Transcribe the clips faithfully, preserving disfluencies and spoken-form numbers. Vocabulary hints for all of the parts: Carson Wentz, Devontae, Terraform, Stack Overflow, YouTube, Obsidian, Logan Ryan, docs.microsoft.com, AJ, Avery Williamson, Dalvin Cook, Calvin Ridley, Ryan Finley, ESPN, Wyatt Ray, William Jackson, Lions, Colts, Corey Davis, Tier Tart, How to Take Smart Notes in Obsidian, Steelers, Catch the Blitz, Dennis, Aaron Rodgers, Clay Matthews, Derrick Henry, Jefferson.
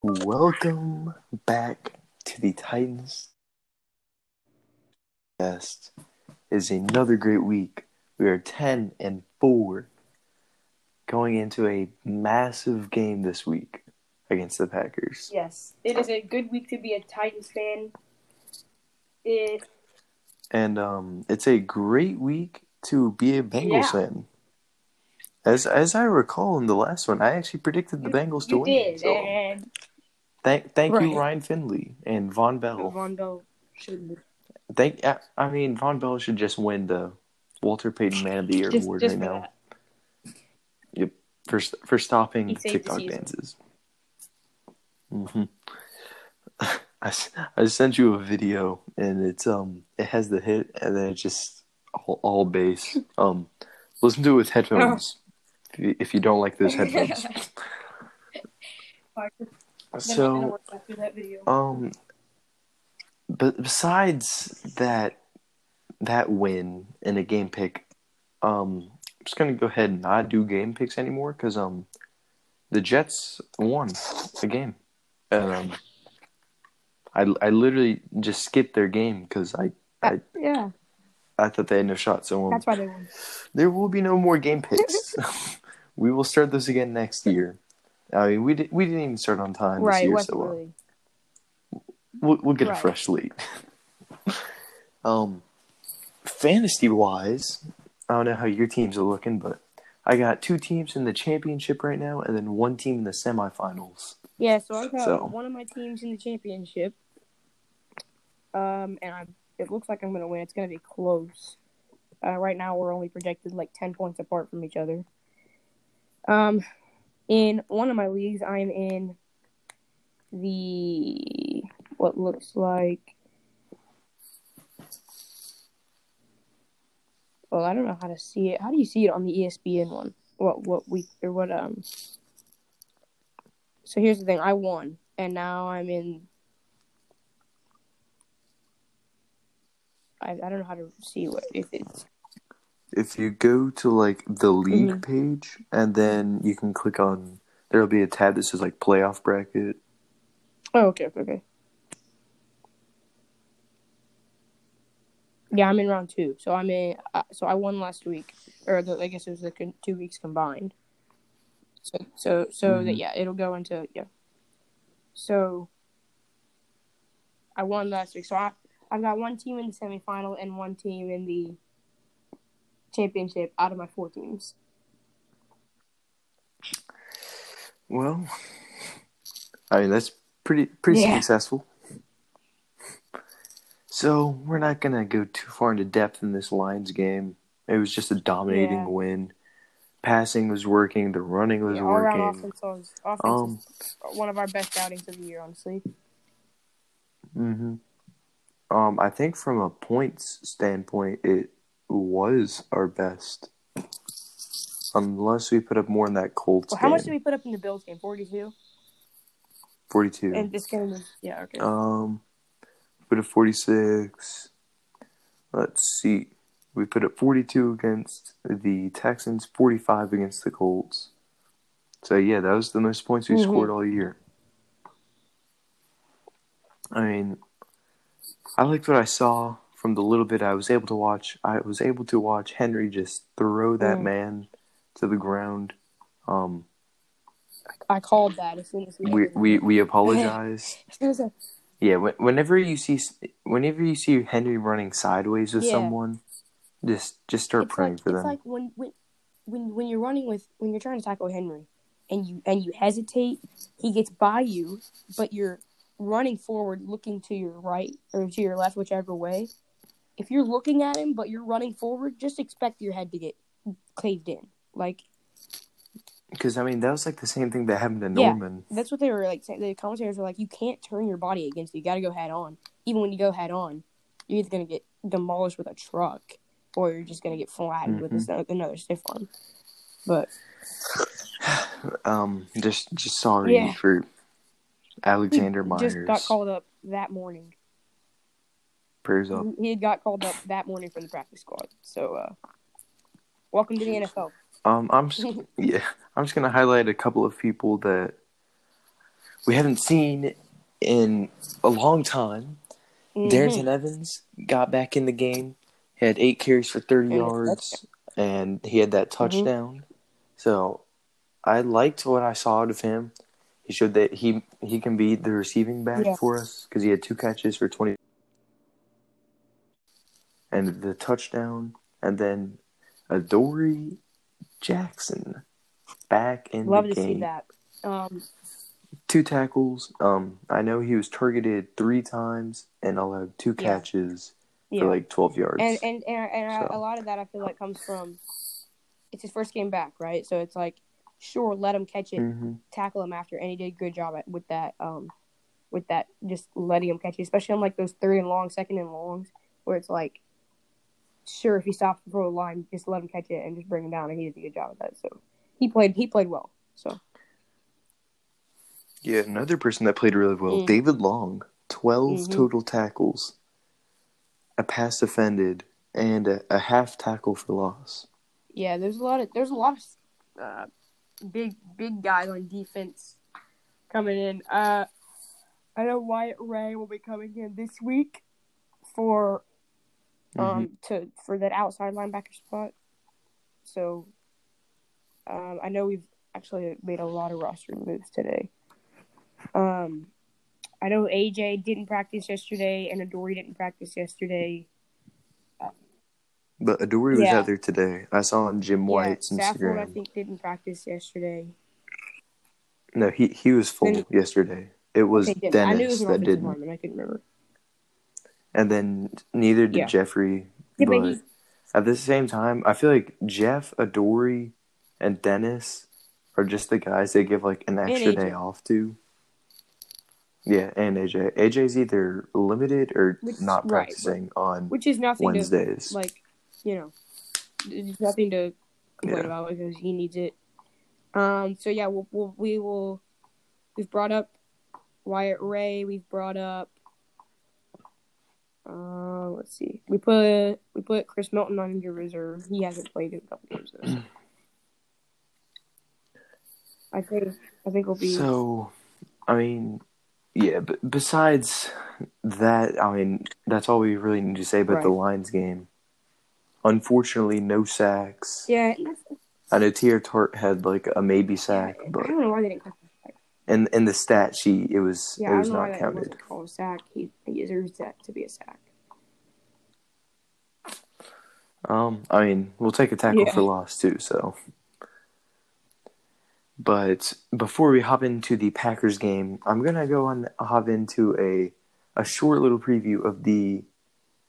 Welcome back to the Titans. Yes, it is another great week. We are ten and four, going into a massive game this week against the Packers. Yes, it is a good week to be a Titans fan. It and um, it's a great week to be a Bengals yeah. fan. As as I recall in the last one, I actually predicted the you, Bengals to you win. Did, so. and... Thank, thank right. you, Ryan Finley and Von Bell. Von Bell should. Thank. I, I mean, Von Bell should just win the Walter Payton Man of the Year just, award just right now. That. Yep, for for stopping TikTok dances. Mm-hmm. I, I sent you a video, and it's um it has the hit, and then it's just all, all bass. um, listen to it with headphones. Oh. If you, if you don't like those headphones. So, um, but besides that, that win in a game pick, um, I'm just gonna go ahead and not do game picks anymore because um, the Jets won the game, and um, I I literally just skipped their game because I I uh, yeah, I thought they had no shot. So um, that's why they won. There will be no more game picks. We will start those again next year. I mean, we did, we didn't even start on time right, this year, so really. we'll we'll get right. a fresh lead. um, fantasy wise, I don't know how your teams are looking, but I got two teams in the championship right now, and then one team in the semifinals. Yeah, so I've got so. one of my teams in the championship, um, and I, it looks like I'm going to win. It's going to be close. Uh, right now, we're only projected like ten points apart from each other. Um. In one of my leagues, I'm in the, what looks like, well, I don't know how to see it. How do you see it on the E S P N one? What, what week, or what, um, so here's the thing, I won, and now I'm in, I, I don't know how to see what, if it's. If you go to, like, the league mm-hmm. page, and then you can click on... There'll be a tab that says, like, playoff bracket. Oh, okay, okay. Yeah, I'm in round two. So, I'm in... Uh, so, I won last week. Or, the, I guess it was, like, two weeks combined. So, so, so mm-hmm. that, yeah, it'll go into... Yeah. So, I won last week. So, I, I've got one team in the semifinal and one team in the... championship out of my four teams. Well, I mean that's pretty pretty yeah. successful. So we're not gonna go too far into depth in this Lions game. It was just a dominating yeah. win. Passing was working. The running was yeah, working. Offense was, offense um, was one of our best outings of the year, honestly. Mm-hmm. Um, I think from a points standpoint, it. was our best, unless we put up more in that Colts well, how game. How much did we put up in the Bills game? forty-two forty-two And this game is yeah okay. Um, put up forty-six. Let's see, we put up forty-two against the Texans, forty-five against the Colts. So yeah, that was the most points we mm-hmm. scored all year. I mean, I liked what I saw. From the little bit I was able to watch, I was able to watch Henry just throw that mm. man to the ground. Um, I called that as soon as we we we, we apologize. a... Yeah, whenever you see whenever you see Henry running sideways with yeah. someone, just just start it's praying like, for it's them. It's like when, when when when you're running with when you're trying to tackle Henry, and you and you hesitate, he gets by you, but you're running forward, looking to your right or to your left, whichever way. If you're looking at him, but you're running forward, just expect your head to get caved in. Like, because I mean, that was like the same thing that happened to Norman. Yeah, that's what they were like saying. The commentators were like, "You can't turn your body against you. You got to go head on. Even when you go head on, you're either gonna get demolished with a truck, or you're just gonna get flattened mm-hmm. with another stiff arm." But, um, just just sorry yeah. for Alexander Myers. Just got called up that morning. Prayers up. He had got called up that morning from the practice squad. So, uh, welcome to the N F L. Um, I'm just, yeah, I'm just gonna highlight a couple of people that we haven't seen in a long time. Mm-hmm. Darrington Evans got back in the game. He had eight carries for thirty and yards, and he had that touchdown. Mm-hmm. So I liked what I saw out of him. He showed that he, he can be the receiving back yeah. for us because he had two catches for twenty and the touchdown. And then Adoree Jackson back in Love the game. Love to see that. Um, two tackles. Um, I know he was targeted three times and allowed two yeah. catches yeah. for like twelve yards. And and, and, and so. a lot of that I feel like comes from it's his first game back, right? So it's like, sure, let him catch it, mm-hmm. tackle him after, and he did a good job at, with that. Um, with that, just letting him catch it, especially on like those third and long, second and longs, where it's like, sure, if he stops before the line, just let him catch it and just bring him down, and he did a good job with that. So he played, he played well. So yeah, another person that played really well, mm. David Long, twelve mm-hmm. total tackles, a pass defended, and a, a half tackle for loss. Yeah, there's a lot of there's a lot of uh, big big guys on defense coming in. Uh, I know Wyatt Ray will be coming in this week for um mm-hmm. to for that outside linebacker spot. So um, I know we've actually made a lot of roster moves today. Um, I know A J didn't practice yesterday, and Adoree didn't practice yesterday. But Adoree was yeah. out there today. I saw on Jim White's yeah, Stafford, Instagram. I think, didn't practice yesterday. No, he, he was full then, yesterday. It was Dennis I knew it was that didn't. Lineman, I couldn't remember. And then neither did yeah. Jeffrey. Yeah, but but he... at the same time, I feel like Jeff, Adoree, and Dennis are just the guys they give like an extra day off to. Yeah, and A J. A J's either limited or Which, not practicing right. on Which is nothing Wednesdays. To, like, you know, there's nothing to complain yeah. about because he needs it. Um. So, yeah, we'll, we'll, we will – we've brought up Wyatt Ray. We've brought up uh, – let's see. We put we put Chris Milton on injured reserve. He hasn't played in a couple games, though. So. I think, I think we'll be – So, I mean – yeah, but besides that, I mean, that's all we really need to say about right. the Lions game. Unfortunately, no sacks. Yeah. I know Tier Tart had, like, a maybe sack, yeah, but... I don't know why they didn't call it a sack. In, in the stat sheet, it was, yeah, it was not counted. Yeah, I don't know why that wasn't called a sack. He, he deserves that to be a sack. Um, I mean, we'll take a tackle yeah. for loss, too, so... But before we hop into the Packers game, I'm gonna go and hop into a a short little preview of the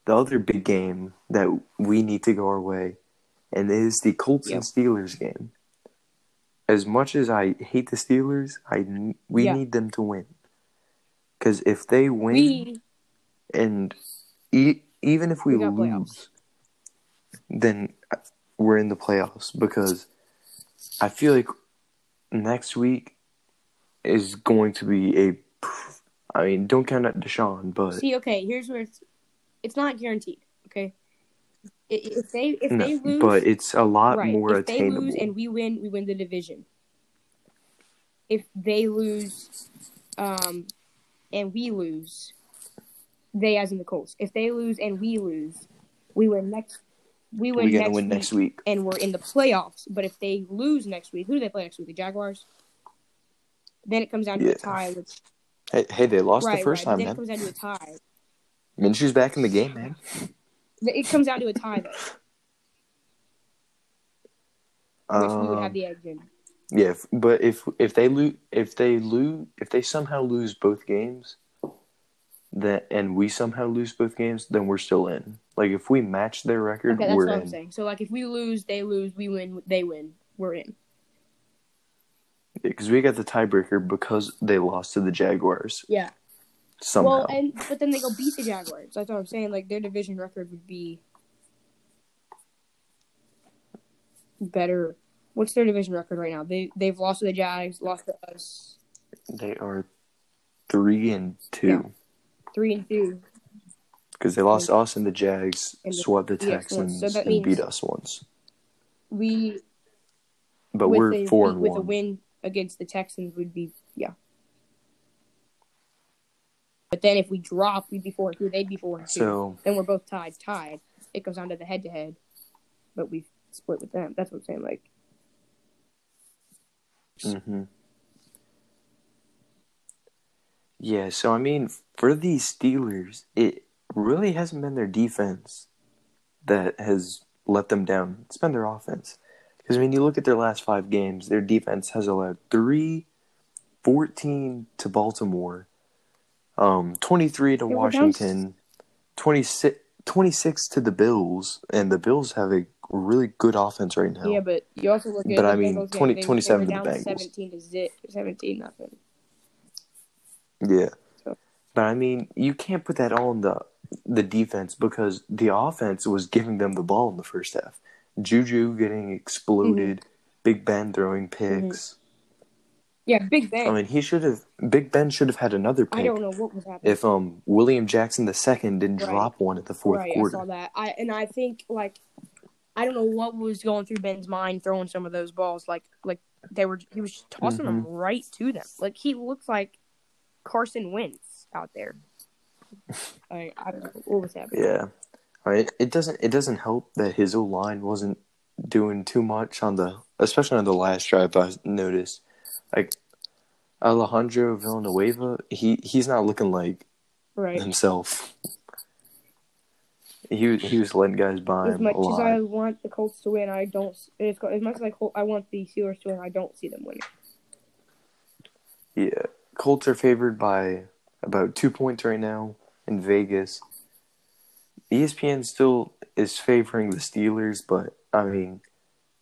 the other big game that we need to go our way, and it is the Colts yep. and Steelers game. As much as I hate the Steelers, I we yeah. need them to win, because if they win, we... and e- even if we, we lose, playoffs. Then we're in the playoffs because I feel like. Next week is going to be a. I mean, don't count out Deshaun, but see, okay, here's where it's it's not guaranteed. Okay, if they if no, they lose, but it's a lot right, more if attainable. If they lose and we win, we win the division. If they lose, um, and we lose, they as in the Colts. If they lose and we lose, we win next. We win, next, win week, next week, and we're in the playoffs. But if they lose next week, who do they play next week? The Jaguars. Then it comes down to yeah. a tie. Which... Hey, hey, they lost right, the first right. time, then man. Then it comes down to a tie. Minshew's back in the game, man. It comes down to a tie, though. Um, which we would have the edge in. Yeah, but if if they lose, if they lose, if they somehow lose both games, that and we somehow lose both games, then we're still in. Like, if we match their record, okay, that's we're what in. I'm saying. So, like, if we lose, they lose, we win, they win, we're in. Because yeah, we got the tiebreaker because they lost to the Jaguars. Yeah. Somehow. Well, and, but then they go beat the Jaguars. That's what I'm saying. Like, their division record would be better. What's their division record right now? They, they've lost to the Jags, lost to us. They are three and two. Yeah. Three and two. Because they lost us and the Jags, and the, swept the Texans, yes, so and beat us once. We, but we're a, four and with one. With a win against the Texans, would be yeah. But then if we drop, we'd be four and two. They'd be four and two. So, then we're both tied. Tied. It goes on to the head-to-head. But we split with them. That's what I'm saying. Like. Mm-hmm. Yeah, so, I mean, for these Steelers, it really hasn't been their defense that has let them down. It's been their offense. Because when you look at their last five games, their defense has allowed three, fourteen to Baltimore, um, twenty-three to Washington, twenty-six, twenty-six to the Bills, and the Bills have a really good offense right now. Yeah, but you also look at but, the I mean, Bengals, twenty, they, twenty-seven they were down to the Bengals. seventeen to zip, seventeen nothing. Yeah, so. But I mean, you can't put that all on the the defense because the offense was giving them the ball in the first half. Juju getting exploded, mm-hmm. Big Ben throwing picks. Mm-hmm. Yeah, Big Ben. I mean, he should have. Big Ben should have had another pick. I don't know what was happening. If um William Jackson the second didn't right. drop one at the fourth right, quarter. I saw that. I and I think like I don't know what was going through Ben's mind throwing some of those balls. Like like they were he was tossing mm-hmm. them right to them. Like he looks like Carson Wentz out there. I I don't know what was happening. Yeah, I mean, it doesn't it doesn't help that his O line wasn't doing too much on the especially on the last drive. I noticed. Like, Alejandro Villanueva, he, he's not looking like right. himself. He, he was letting guys by him a lot. As much as I want the Colts to win, I don't – as much as I, I want the Steelers to win, I don't see them winning. Yeah. Colts are favored by about two points right now in Vegas. E S P N still is favoring the Steelers, but, I mean,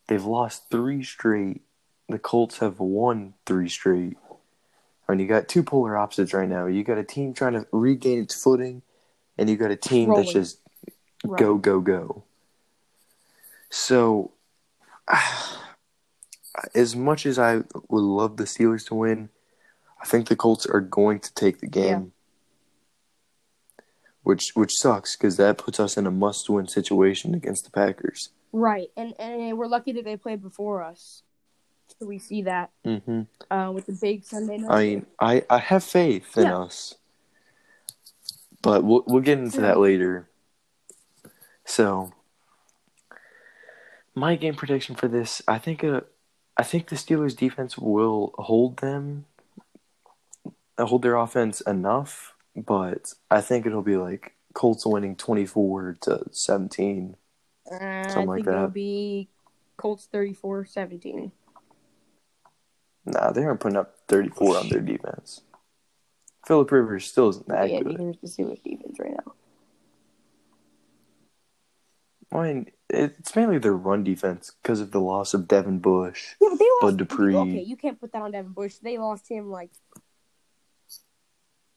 they've lost three straight. The Colts have won three straight. I mean, you got two polar opposites right now. You got a team trying to regain its footing, and you got a team Rolling. that's just Rolling. go, go, go. So, as much as I would love the Steelers to win, I think the Colts are going to take the game, yeah. which which sucks because that puts us in a must-win situation against the Packers. Right, and and we're lucky that they played before us. So we see that mm-hmm. uh, with the big Sunday night. I mean, I, I have faith yeah. in us, but we'll we'll get into yeah. that later. So, my game prediction for this, I think a, I think the Steelers defense will hold them, hold their offense enough, but I think it'll be like Colts winning twenty-four to seventeen, uh, something like that. I think it'll be Colts thirty-four seventeen. Nah, they aren't putting up thirty-four on their defense. Phillip Rivers still isn't that yeah, good. Yeah, here's the Steelers defense right now. I mean, it's mainly their run defense because of the loss of Devin Bush, yeah, they lost, Bud Dupree. Okay, you can't put that on Devin Bush. They lost him, like...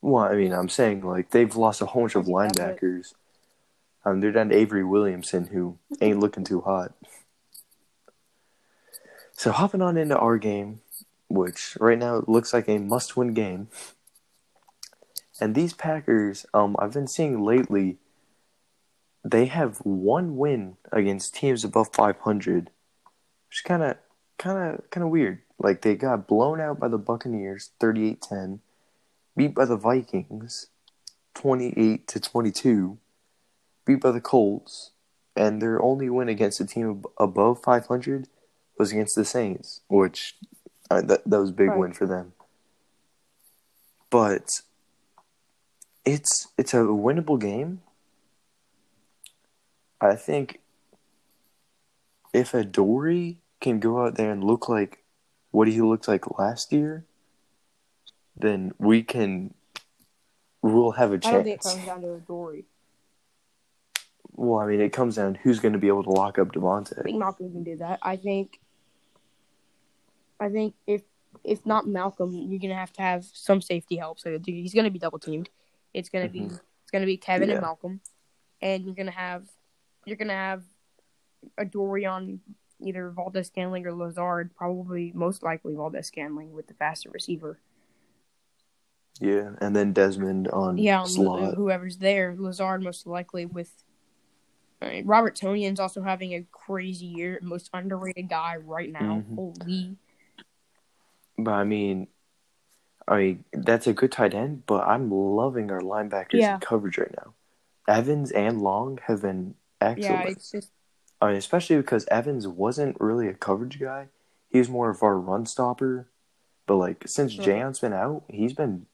Well, I mean, I'm saying, like, they've lost a whole bunch of linebackers. Um, they're down to Avery Williamson, who ain't looking too hot. So, hopping on into our game... which right now it looks like a must-win game. And these Packers, um, I've been seeing lately, they have one win against teams above five hundred, which is kind of, kind of, kind of weird. Like they got blown out by the Buccaneers, thirty-eight ten, beat by the Vikings, twenty-eight to twenty-two, beat by the Colts, and their only win against a team above five hundred was against the Saints, which. Uh, that, that was a big right. win for them. But it's it's a winnable game. I think if Adoree can go out there and look like what he looked like last year, then we can we'll have a chance. I don't think it comes down to Adoree. Well, I mean, it comes down to who's going to be able to lock up Devontae. I think Malcolm can do that. I think... I think if if not Malcolm, you're gonna have to have some safety help. So dude, he's gonna be double teamed. It's gonna mm-hmm. be it's gonna be Kevin yeah. and Malcolm, and you're gonna have you're gonna have Adoree on either Valdez-Scantling or Lazard, probably most likely Valdez-Scantling with the faster receiver. Yeah, and then Desmond on yeah on slot. Whoever's there, Lazard most likely with. I mean, Robert Tonyan's also having a crazy year, most underrated guy right now. Mm-hmm. Holy. But, I mean, I mean, that's a good tight end, but I'm loving our linebackers yeah. in coverage right now. Evans and Long have been excellent. Yeah, it's just... I mean, especially because Evans wasn't really a coverage guy. He was more of our run stopper. But, like, since sure. Jayan's been out, he's been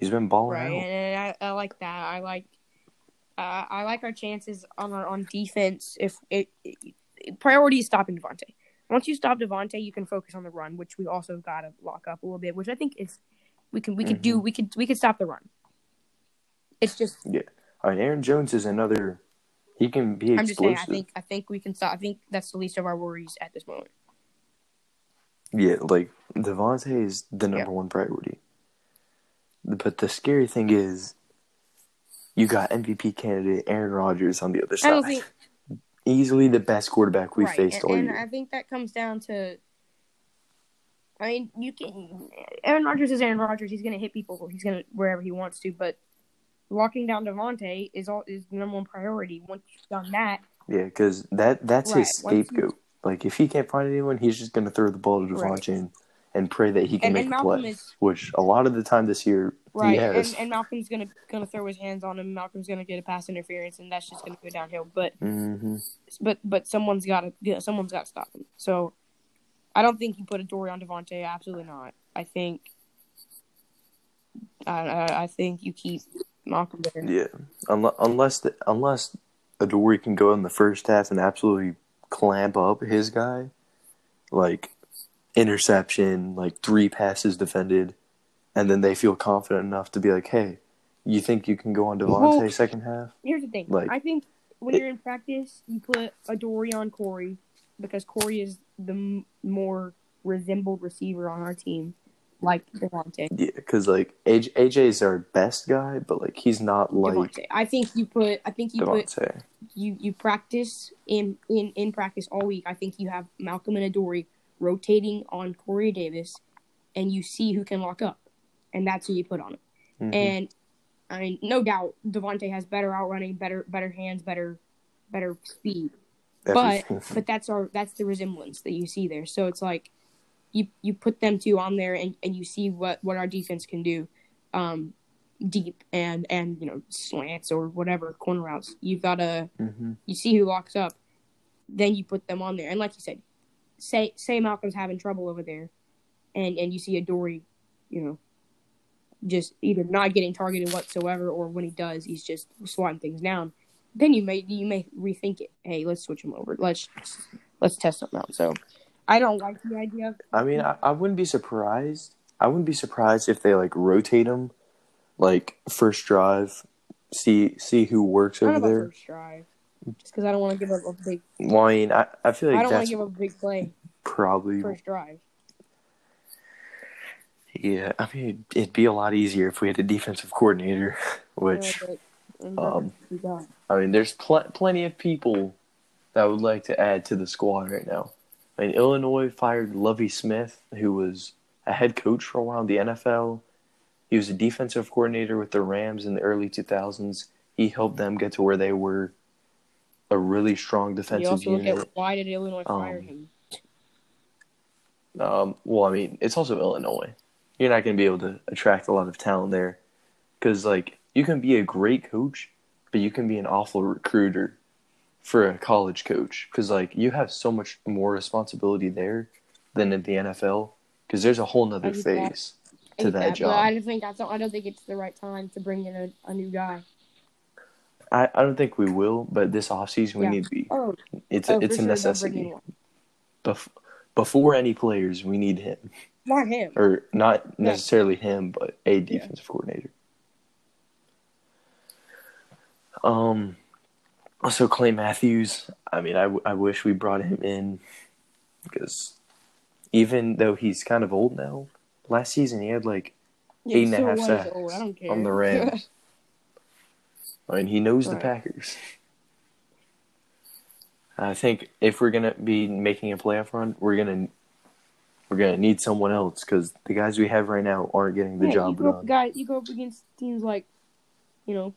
he's been balling right, out. Right, and I, I like that. I like uh, I like our chances on our on defense. If it, it priority is stopping Devontae. Once you stop Devontae, you can focus on the run, which we also got to lock up a little bit, which I think is we can we mm-hmm. could do we could we could stop the run. It's just yeah. I mean, Aaron Jones is another. He can be explosive. I'm just saying. I think I think we can stop. I think that's the least of our worries at this moment. Yeah, like Devontae is the number yeah. one priority. But the scary thing is, you got M V P candidate Aaron Rodgers on the other side. I don't think... Easily the best quarterback we've right. faced and, all year. And I think that comes down to. I mean, you can. Aaron Rodgers is Aaron Rodgers. He's going to hit people. He's going to wherever he wants to, but. Locking down Devontae is all is the number one priority. Once you've done that, yeah, because that that's right. his scapegoat. Like if he can't find anyone, he's just going to throw the ball to Devontae right. and, and pray that he can and, make and a play. Is, which a lot of the time this year, right? He has. And, and Malcolm's going to going to throw his hands on him. Malcolm's going to get a pass interference, and that's just going to go downhill. But mm-hmm. but but someone's got to yeah, someone's got to stop him. So I don't think you put a Dory on Devontae. Absolutely not. I think I I think you keep. Malcolm there. Yeah, unless the, unless Adoree can go in the first half and absolutely clamp up his guy, like interception, like three passes defended, and then they feel confident enough to be like, "Hey, you think you can go on Devontae well, second half?" Here's the thing: like, I think when it, you're in practice, you put Adoree on Corey because Corey is the m- more resembled receiver on our team. Like Devontae. Yeah, because like A J, A J's our best guy, but like he's not like Devontae. I think you put I think you Devontae. put you, you practice in, in, in practice all week. I think you have Malcolm and Adoree rotating on Corey Davis and you see who can lock up. And that's who you put on him. Mm-hmm. And I mean, no doubt Devontae has better outrunning, better better hands, better better speed. But but that's our that's the resemblance that you see there. So it's like You, you put them two on there and, and you see what, what our defense can do um, deep and, and, you know, slants or whatever, corner routes. You've got to mm-hmm. – you see who locks up. Then you put them on there. And like you said, say say Malcolm's having trouble over there and, and you see Adoree, you know, just either not getting targeted whatsoever or when he does, he's just swatting things down. Then you may you may rethink it. Hey, let's switch him over. Let's let's test something out. So – I don't like the idea of... I mean, I, I wouldn't be surprised. I wouldn't be surprised if they, like, rotate them, like, first drive, see see who works over there. I don't know about first drive, just because I don't want to give up a big... Well, I mean, I, I feel like I don't want to give up a big play. Probably. First drive. Yeah, I mean, it'd be a lot easier if we had a defensive coordinator, which... Yeah, um, I mean, there's pl- plenty of people that would like to add to the squad right now. I mean, Illinois fired Lovie Smith, who was a head coach for a while in the N F L. He was a defensive coordinator with the Rams in the early two thousands. He helped them get to where they were a really strong defensive unit. You also look at why did Illinois um, fire him? Um, well, I mean, it's also Illinois. You're not going to be able to attract a lot of talent there. Because, like, you can be a great coach, but you can be an awful recruiter. For a college coach, because like you have so much more responsibility there than in the N F L, because there's a whole nother phase to that, that job. But I don't think that's I don't think it's the right time to bring in a, a new guy. I, I don't think we will, but this offseason we yeah. need to be. Oh, it's oh, a, it's a sure necessity. Bef- before any players, we need him. Not him, or not no. necessarily him, but a defensive yeah. coordinator. Um. Also, Clay Matthews, I mean, I, w- I wish we brought him in because even though he's kind of old now, last season he had like yeah, eight and a half sacks on the Rams. I mean, he knows right. the Packers. I think if we're going to be making a playoff run, we're going to we're gonna need someone else because the guys we have right now aren't getting the yeah, job you go, done. Guys, you go up against teams like, you know,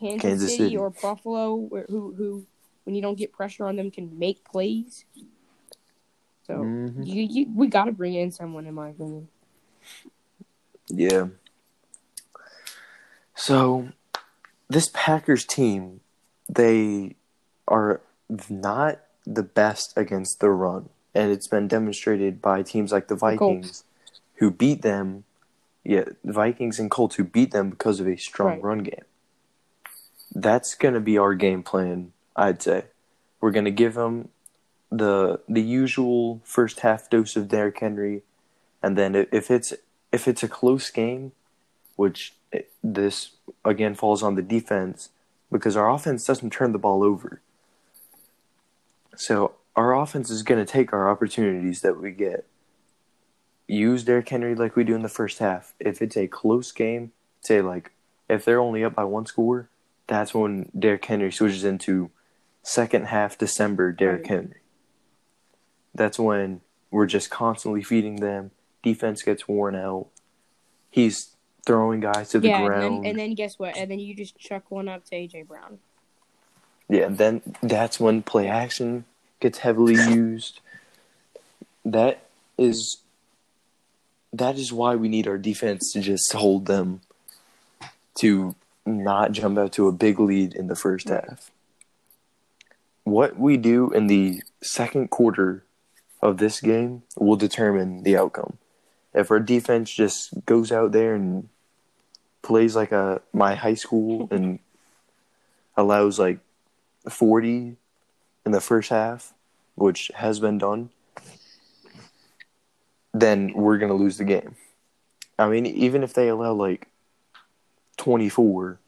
Kansas, Kansas City, City or Buffalo, where, who, who, when you don't get pressure on them, can make plays. So, mm-hmm. you, you, we got to bring in someone, in my opinion. Yeah. So, this Packers team, they are not the best against the run. And it's been demonstrated by teams like the Vikings, who beat them. Yeah, the Vikings and Colts, who beat them because of a strong right. run game. That's going to be our game plan, I'd say. We're going to give them the the usual first half dose of Derrick Henry, and then if it's if it's a close game, which this again falls on the defense because our offense doesn't turn the ball over. So our offense is going to take our opportunities that we get. Use Derrick Henry like we do in the first half. If it's a close game, say like if they're only up by one score, that's when Derrick Henry switches into second half December Derrick Henry. That's when we're just constantly feeding them. Defense gets worn out. He's throwing guys to the yeah, ground. And then, and then guess what? And then you just chuck one up to A J Brown. Yeah, and then that's when play action gets heavily used. That is that is why we need our defense to just hold them to not jump out to a big lead in the first half. What we do in the second quarter of this game will determine the outcome. If our defense just goes out there and plays like a my high school and allows like forty in the first half, which has been done, then we're going to lose the game. I mean, even if they allow like twenty-four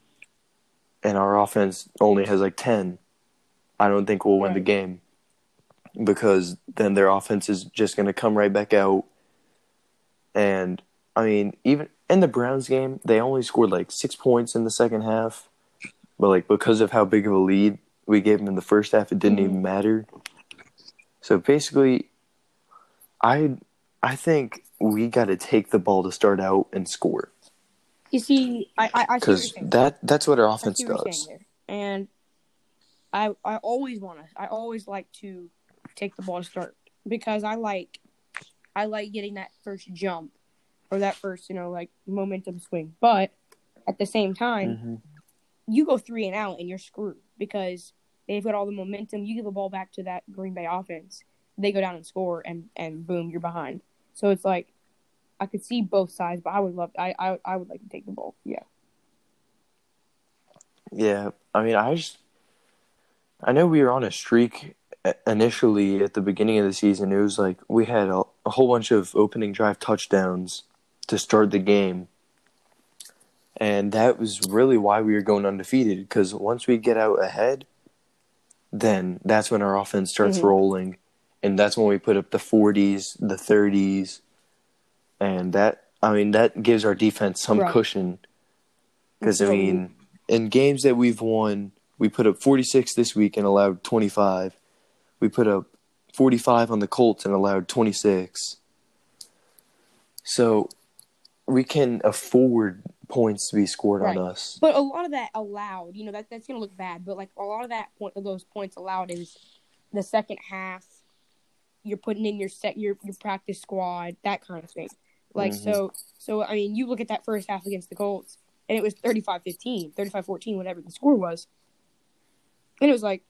and our offense only has like ten, I don't think we'll win right. the game, because then their offense is just going to come right back out. And, I mean, even in the Browns game, they only scored like six points in the second half. But, like, because of how big of a lead we gave them in the first half, it didn't mm-hmm. even matter. So, basically, I I think we got to take the ball to start out and score. You see, I, I, I see what you're saying. Because that, that's what our offense I see what does. You're saying there. And I, I always want to. I always like to take the ball to start, because I like I like getting that first jump or that first, you know, like momentum swing. But at the same time, mm-hmm. you go three and out and you're screwed, because they've got all the momentum. You give the ball back to that Green Bay offense, they go down and score, and, and boom, you're behind. So it's like I could see both sides, but I would love I I I would like to take the ball. Yeah. Yeah, I mean, I just. I know we were on a streak initially at the beginning of the season. It was like we had a, a whole bunch of opening drive touchdowns to start the game. And that was really why we were going undefeated, because once we get out ahead, then that's when our offense starts mm-hmm. rolling. And that's when we put up the forties, the thirties. And that, I mean, that gives our defense some right. cushion. Because, I mean, in games that we've won, we put up forty-six this week and allowed twenty-five. We put up forty-five on the Colts and allowed twenty-six. So we can afford points to be scored right. on us. But a lot of that allowed, you know, that that's going to look bad. But, like, a lot of that point, of those points allowed is the second half. You're putting in your set, your your practice squad, that kind of thing. Like, mm-hmm. so, so I mean, you look at that first half against the Colts, and it was thirty-five fifteen, thirty-five fourteen, whatever the score was. And it was like,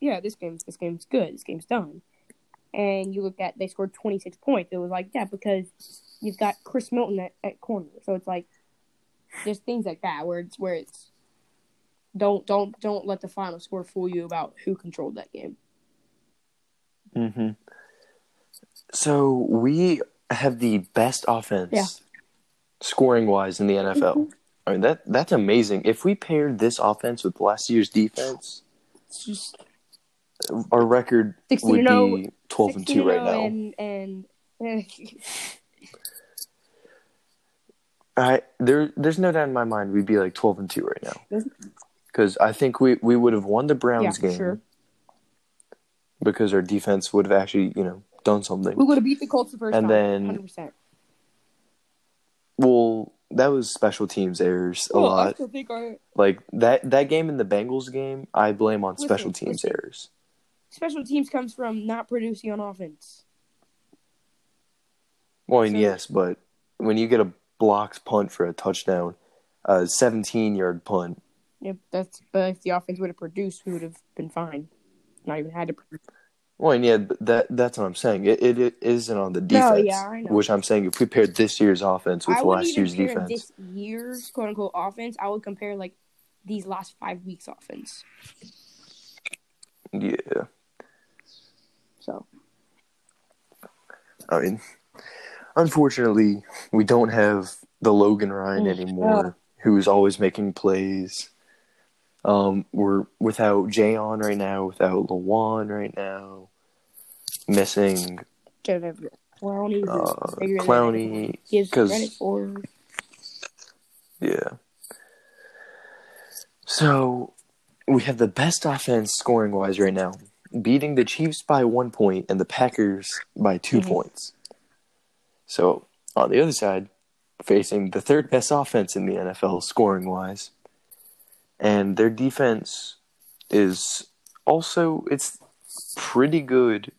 yeah, this game's this game's good. This game's done. And you looked at, they scored twenty-six points. It was like, yeah, because you've got Chris Milton at, at corner. So it's like, there's things like that where it's where it's don't don't don't let the final score fool you about who controlled that game. Mm-hmm. So we have the best offense, yeah. scoring wise, in the N F L. Mm-hmm. I mean, that that's amazing. If we paired this offense with last year's defense, just, our record would be twelve and two right now. And, and, and I there, there's no doubt in my mind we'd be like twelve and two right now, because I think we, we would have won the Browns yeah, game sure. because our defense would have actually, you know, done something. We would have beat the Colts the first and time, then one hundred percent. Well, that was special teams errors a well, lot. I still think our... Like, that, that game in the Bengals game, I blame on listen, special teams listen. errors. Special teams comes from not producing on offense. Well, so... yes, but when you get a blocks punt for a touchdown, a seventeen-yard punt. Yep, that's but if the offense would have produced, we would have been fine. Not even had to produce. Well, and yeah, that that's what I'm saying. It it, it isn't on the defense, no, yeah, I know. Which I'm saying if we paired this year's offense with I last year's defense, this year's quote unquote offense, I would compare like these last five weeks' offense. Yeah. So. I mean, unfortunately, we don't have the Logan Ryan anymore, yeah. who's always making plays. Um, we're without Jayon right now, without Lawan right now, missing Clowney, uh, Clowney, because for... yeah. So we have the best offense scoring wise right now, beating the Chiefs by one point and the Packers by two mm-hmm. points. So on the other side, facing the third best offense in the N F L scoring wise. And their defense is also, it's pretty good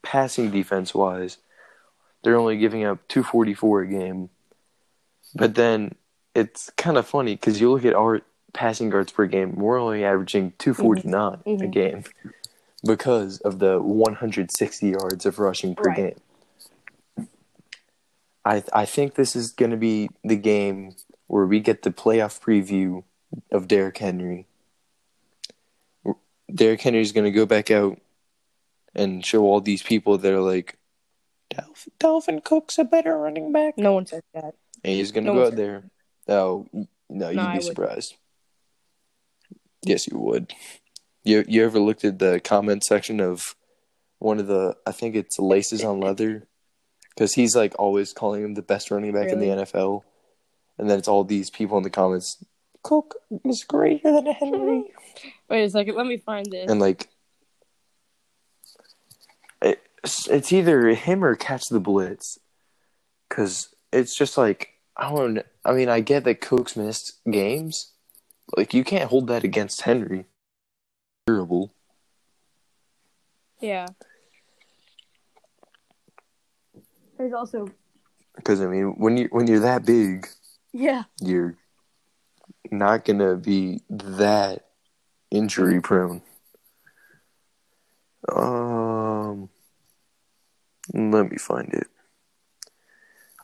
passing defense-wise. They're only giving up two forty-four a game. But then it's kind of funny because you look at our passing yards per game, we're only averaging two forty-nine mm-hmm. a game because of the one hundred sixty yards of rushing per right. game. I I think this is going to be the game where we get the playoff preview of Derrick Henry. Derrick Henry's going to go back out and show all these people that are like, Dalvin, Dalvin Cook's a better running back. No one says that. And he's going to no go out there. That. Oh, no, you'd no, be I surprised. Would. Yes, you would. You you ever looked at the comment section of one of the, I think it's Laces on Leather? Because he's like always calling him the best running back really? in the N F L. And then it's all these people in the comments, Cook is greater than Henry. Wait a second, let me find this. And, like, it's, it's either him or Catch the Blitz. Because it's just like, I don't I mean, I get that Cook's missed games. Like, you can't hold that against Henry. Terrible. Yeah. There's also... Because, I mean, when you when you're that big... Yeah. You're not going to be that injury prone. Um, let me find it.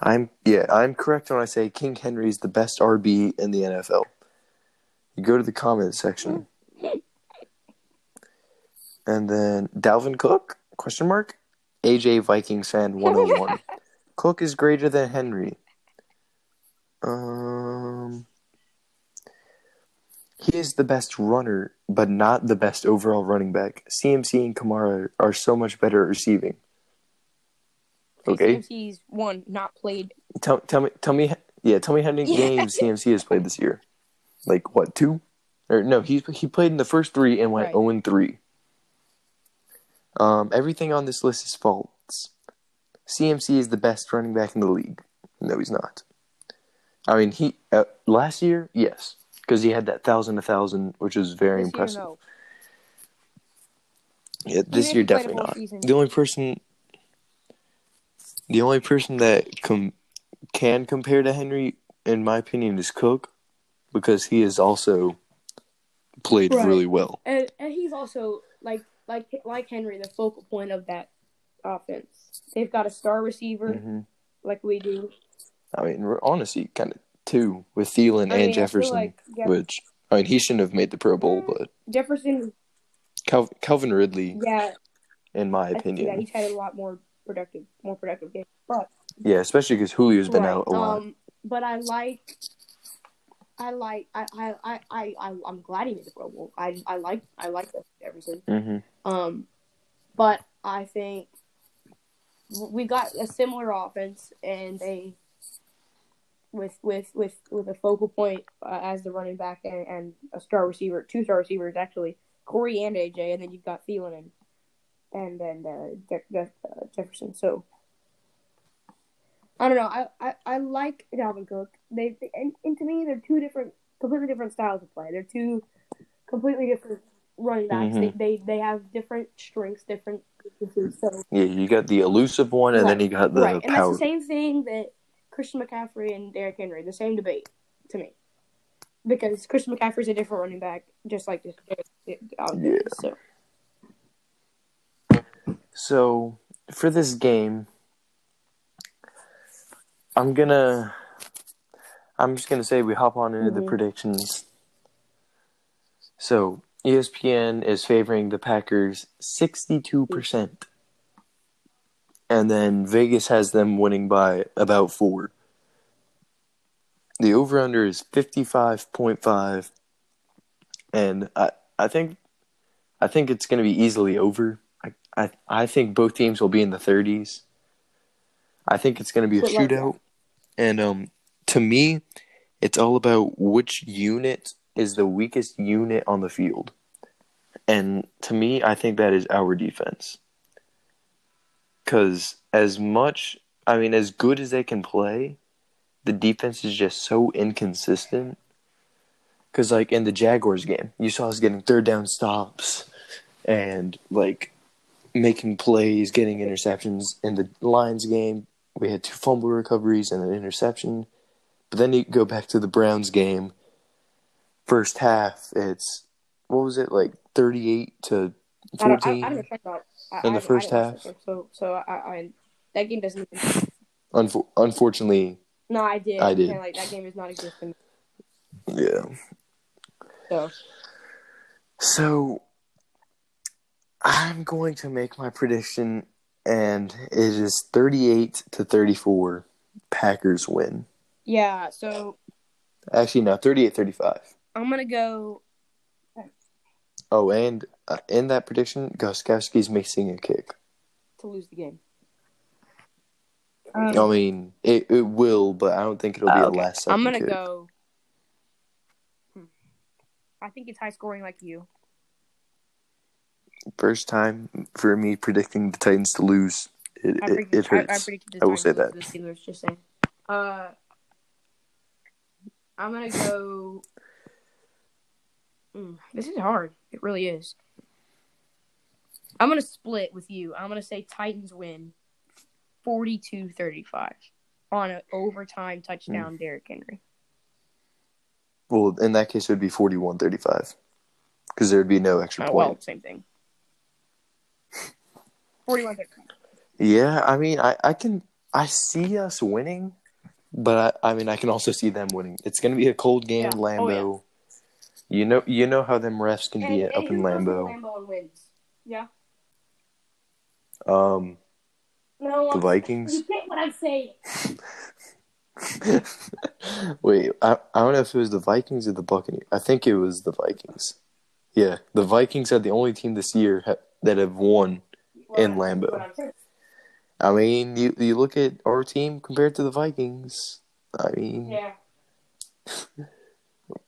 I'm yeah, I'm correct when I say King Henry's the best R B in the N F L. You go to the comments section. And then Dalvin Cook? Question mark? A J Vikings fan one oh one. Cook is greater than Henry. Um, he is the best runner, but not the best overall running back. C M C and Kamara are so much better at receiving. Okay, C M C's one not played. Tell, tell me, tell me, yeah, tell me how many yeah. games C M C has played this year. Like what, two? Or no, he he played in the first three and went zero and three. Um, everything on this list is false. C M C is the best running back in the league. No, he's not. I mean, he uh, last year, yes, because he had that thousand a thousand, which was very this impressive. Year, no. Yeah, this year definitely not. Season. The only person, the only person that com- can compare to Henry, in my opinion, is Cook, because he has also played right. really well, and, and he's also like like like Henry, the focal point of that offense. They've got a star receiver mm-hmm. like we do. I mean, we're honestly kind of two with Thielen I and mean, Jefferson, like Jeff- which, I mean, he shouldn't have made the Pro Bowl, but... Jefferson... Cal- Calvin Ridley, yeah, in my opinion. Yeah, he's had a lot more productive, more productive games, but... Yeah, especially because Julio's been right. out a lot. Um, but I like... I like... I, I, I, I, I, I'm glad he made the Pro Bowl. I, I like... I like Jefferson. Mm-hmm. Um, but I think we got a similar offense, and they... With, with with with a focal point uh, as the running back and, and a star receiver, two star receivers actually, Corey and A J, and then you've got Thielen and and then uh, De- De- uh, Jefferson. So I don't know. I, I, I like Dalvin Cook. They, they and, and to me they're two different, completely different styles of play. They're two completely different running backs. Mm-hmm. They, they they have different strengths, different weaknesses. So yeah, you got the elusive one, and right. then you got the right. power. And that's the same thing that Christian McCaffrey and Derrick Henry, the same debate to me. Because Christian McCaffrey's a different running back, just like this. Yeah. So. so, for this game, I'm gonna. I'm just gonna say we hop on into mm-hmm. the predictions. So E S P N is favoring the Packers sixty-two percent, and then Vegas has them winning by about four. The over-under is fifty-five point five, and I, I think I think it's going to be easily over. I, I I think both teams will be in the thirties. I think it's going to be a shootout, and um, to me, it's all about which unit is the weakest unit on the field. And to me, I think that is our defense. Because as much, I mean, as good as they can play, the defense is just so inconsistent. Because, like, in the Jaguars game, you saw us getting third down stops and, like, making plays, getting interceptions. In the Lions game, we had two fumble recoveries and an interception. But then you go back to the Browns game. First half, it's, what was it, like, thirty-eight to fourteen I, I, I didn't check that. I, in the I, first I half. That. So, so I, I, that game doesn't Unfor- Unfortunately... No, I did. I did. Kinda like, that game is not existing. Yeah. So. So, I'm going to make my prediction, and it is thirty-eight to thirty-four Packers win. Yeah, so. Actually, no, thirty-eight thirty-five. I'm going to go. Oh, and uh, in that prediction, Gostkowski's missing a kick. To lose the game. Um, I mean, it, it will, but I don't think it'll be uh, okay. a last second. I'm going to go. Hmm. I think it's high scoring like you. First time for me predicting the Titans to lose. It, I it, it hurts. I, I, predicted the I will say that. The Steelers, just saying. Uh, I'm going to go. Mm, this is hard. It really is. I'm going to split with you. I'm going to say Titans win. forty-two thirty-five on an overtime touchdown, mm. Derrick Henry. Well, in that case, it would be forty-one thirty-five because there would be no extra oh, point. Well, same thing. forty-one thirty-five. Yeah, I mean, I, I can I see us winning, but I, I mean, I can also see them winning. It's going to be a cold game, yeah. Lambeau. Oh, yeah. You know, you know how them refs can and, be and up in Lambeau. Lambeau wins. Yeah. Um. No, the Vikings. You get what I'm saying. Wait, I, I don't know if it was the Vikings or the Buccaneers. I think it was the Vikings. Yeah, the Vikings are the only team this year ha- that have won well, in Lambeau. I mean, you you look at our team compared to the Vikings. I mean, yeah,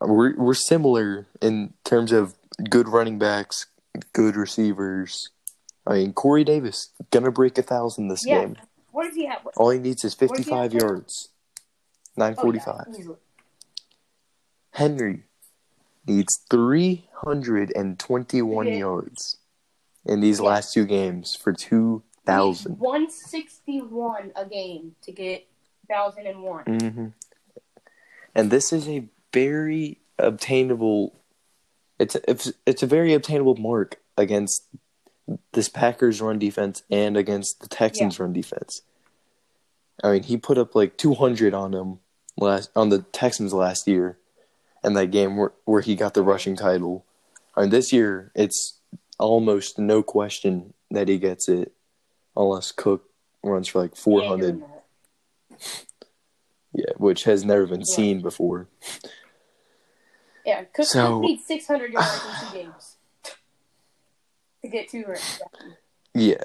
we're we're similar in terms of good running backs, good receivers. I mean, Corey Davis gonna break a thousand this yeah. game. What does he have? All he needs is fifty-five yards, nine forty-five. Oh, yeah. Henry needs three hundred and twenty-one yeah. yards in these yeah. last two games for two thousand. One sixty-one a game to get thousand and one. Mm-hmm. And this is a very obtainable. It's a, it's it's a very obtainable mark against this Packers run defense and against the Texans yeah. run defense. I mean, he put up like two hundred on them last on the Texans last year, and that game where where he got the rushing title. I mean, this year it's almost no question that he gets it, unless Cook runs for like four hundred. Yeah, yeah which has never been yeah. seen before. Yeah, Cook so, needs six hundred yards in two games. To get to her. Yeah.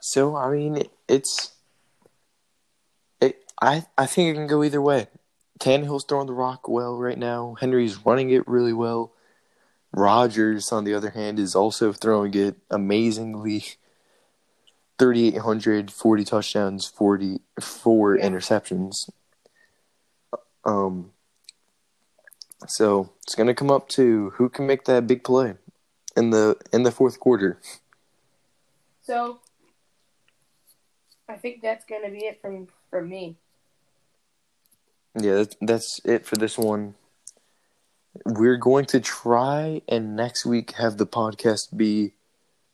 So I mean, it, it's. It I I think it can go either way. Tannehill's throwing the rock well right now. Henry's running it really well. Rodgers, on the other hand, is also throwing it amazingly. Thirty-eight hundred, forty touchdowns, forty-four yeah. interceptions. Um. So it's gonna come up to who can make that big play. In the in the fourth quarter. So, I think that's going to be it from from me. Yeah, that's, that's it for this one. We're going to try and next week have the podcast be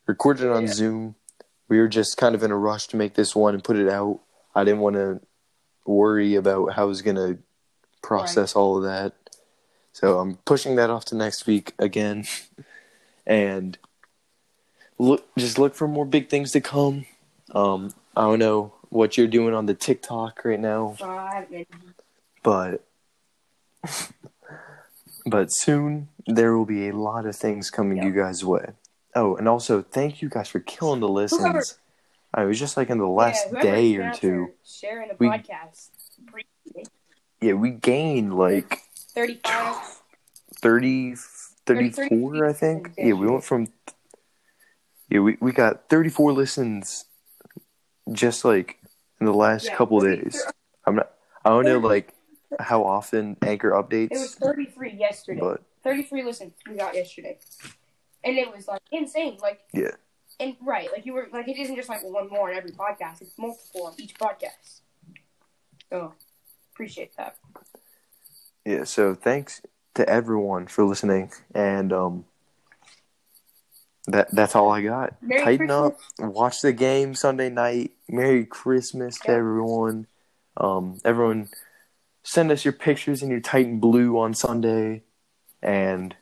recorded on yeah. Zoom. We were just kind of in a rush to make this one and put it out. I didn't want to worry about how I was going to process right. all of that. So I'm pushing that off to next week again. And look, just look for more big things to come. Um, I don't know what you're doing on the TikTok right now. Oh, I haven't been. But, but soon there will be a lot of things coming yep. you guys' way. Oh, and also thank you guys for killing the listens. Whoever, I was just like in the last yeah, day or two sharing the we, podcast. Yeah, we gained like thirty-five, thirty, thirty-four, thirty, I think. Yeah, we went from yeah we we got thirty-four listens just like in the last yeah, couple thirty, days. I'm not. I don't know, like, how often Anchor updates. It was thirty-three yesterday. But... thirty-three listens we got yesterday. And it was, like, insane. Like, yeah. And, right, like, you were, like, it isn't just, like, one more on every podcast. It's multiple on each podcast. So, appreciate that. Yeah, so thanks to everyone for listening. And, um, that that's all I got. Merry Tighten Christmas. Up. Watch the game Sunday night. Merry Christmas yeah. to everyone. Um, everyone, send us your pictures in your Titan blue on Sunday, and